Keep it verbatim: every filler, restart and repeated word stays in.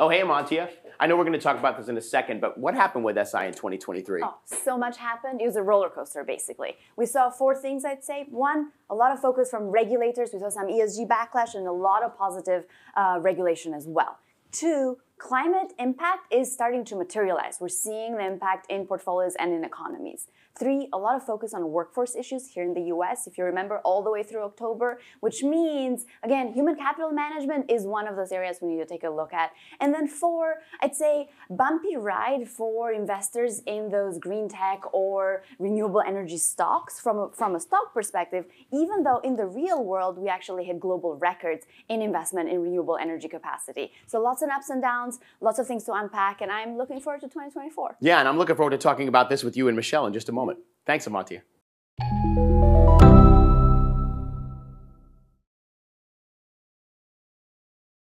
Oh, hey, Amartya. I know we're going to talk about this in a second, but what happened with S I in twenty twenty-three? Oh, so much happened. It was a roller coaster, basically. We saw four things, I'd say. One, a lot of focus from regulators. We saw some E S G backlash and a lot of positive uh, regulation as well. Two, climate impact is starting to materialize. We're seeing the impact in portfolios and in economies. Three, a lot of focus on workforce issues here in the U S, if you remember, all the way through October, which means, again, human capital management is one of those areas we need to take a look at. And then four, I'd say bumpy ride for investors in those green tech or renewable energy stocks from a, from a stock perspective, even though in the real world, we actually hit global records in investment in renewable energy capacity. So lots of ups and downs. Lots of things to unpack, and I'm looking forward to twenty twenty-four. Yeah, and I'm looking forward to talking about this with you and Michelle in just a moment. Thanks, Amartya.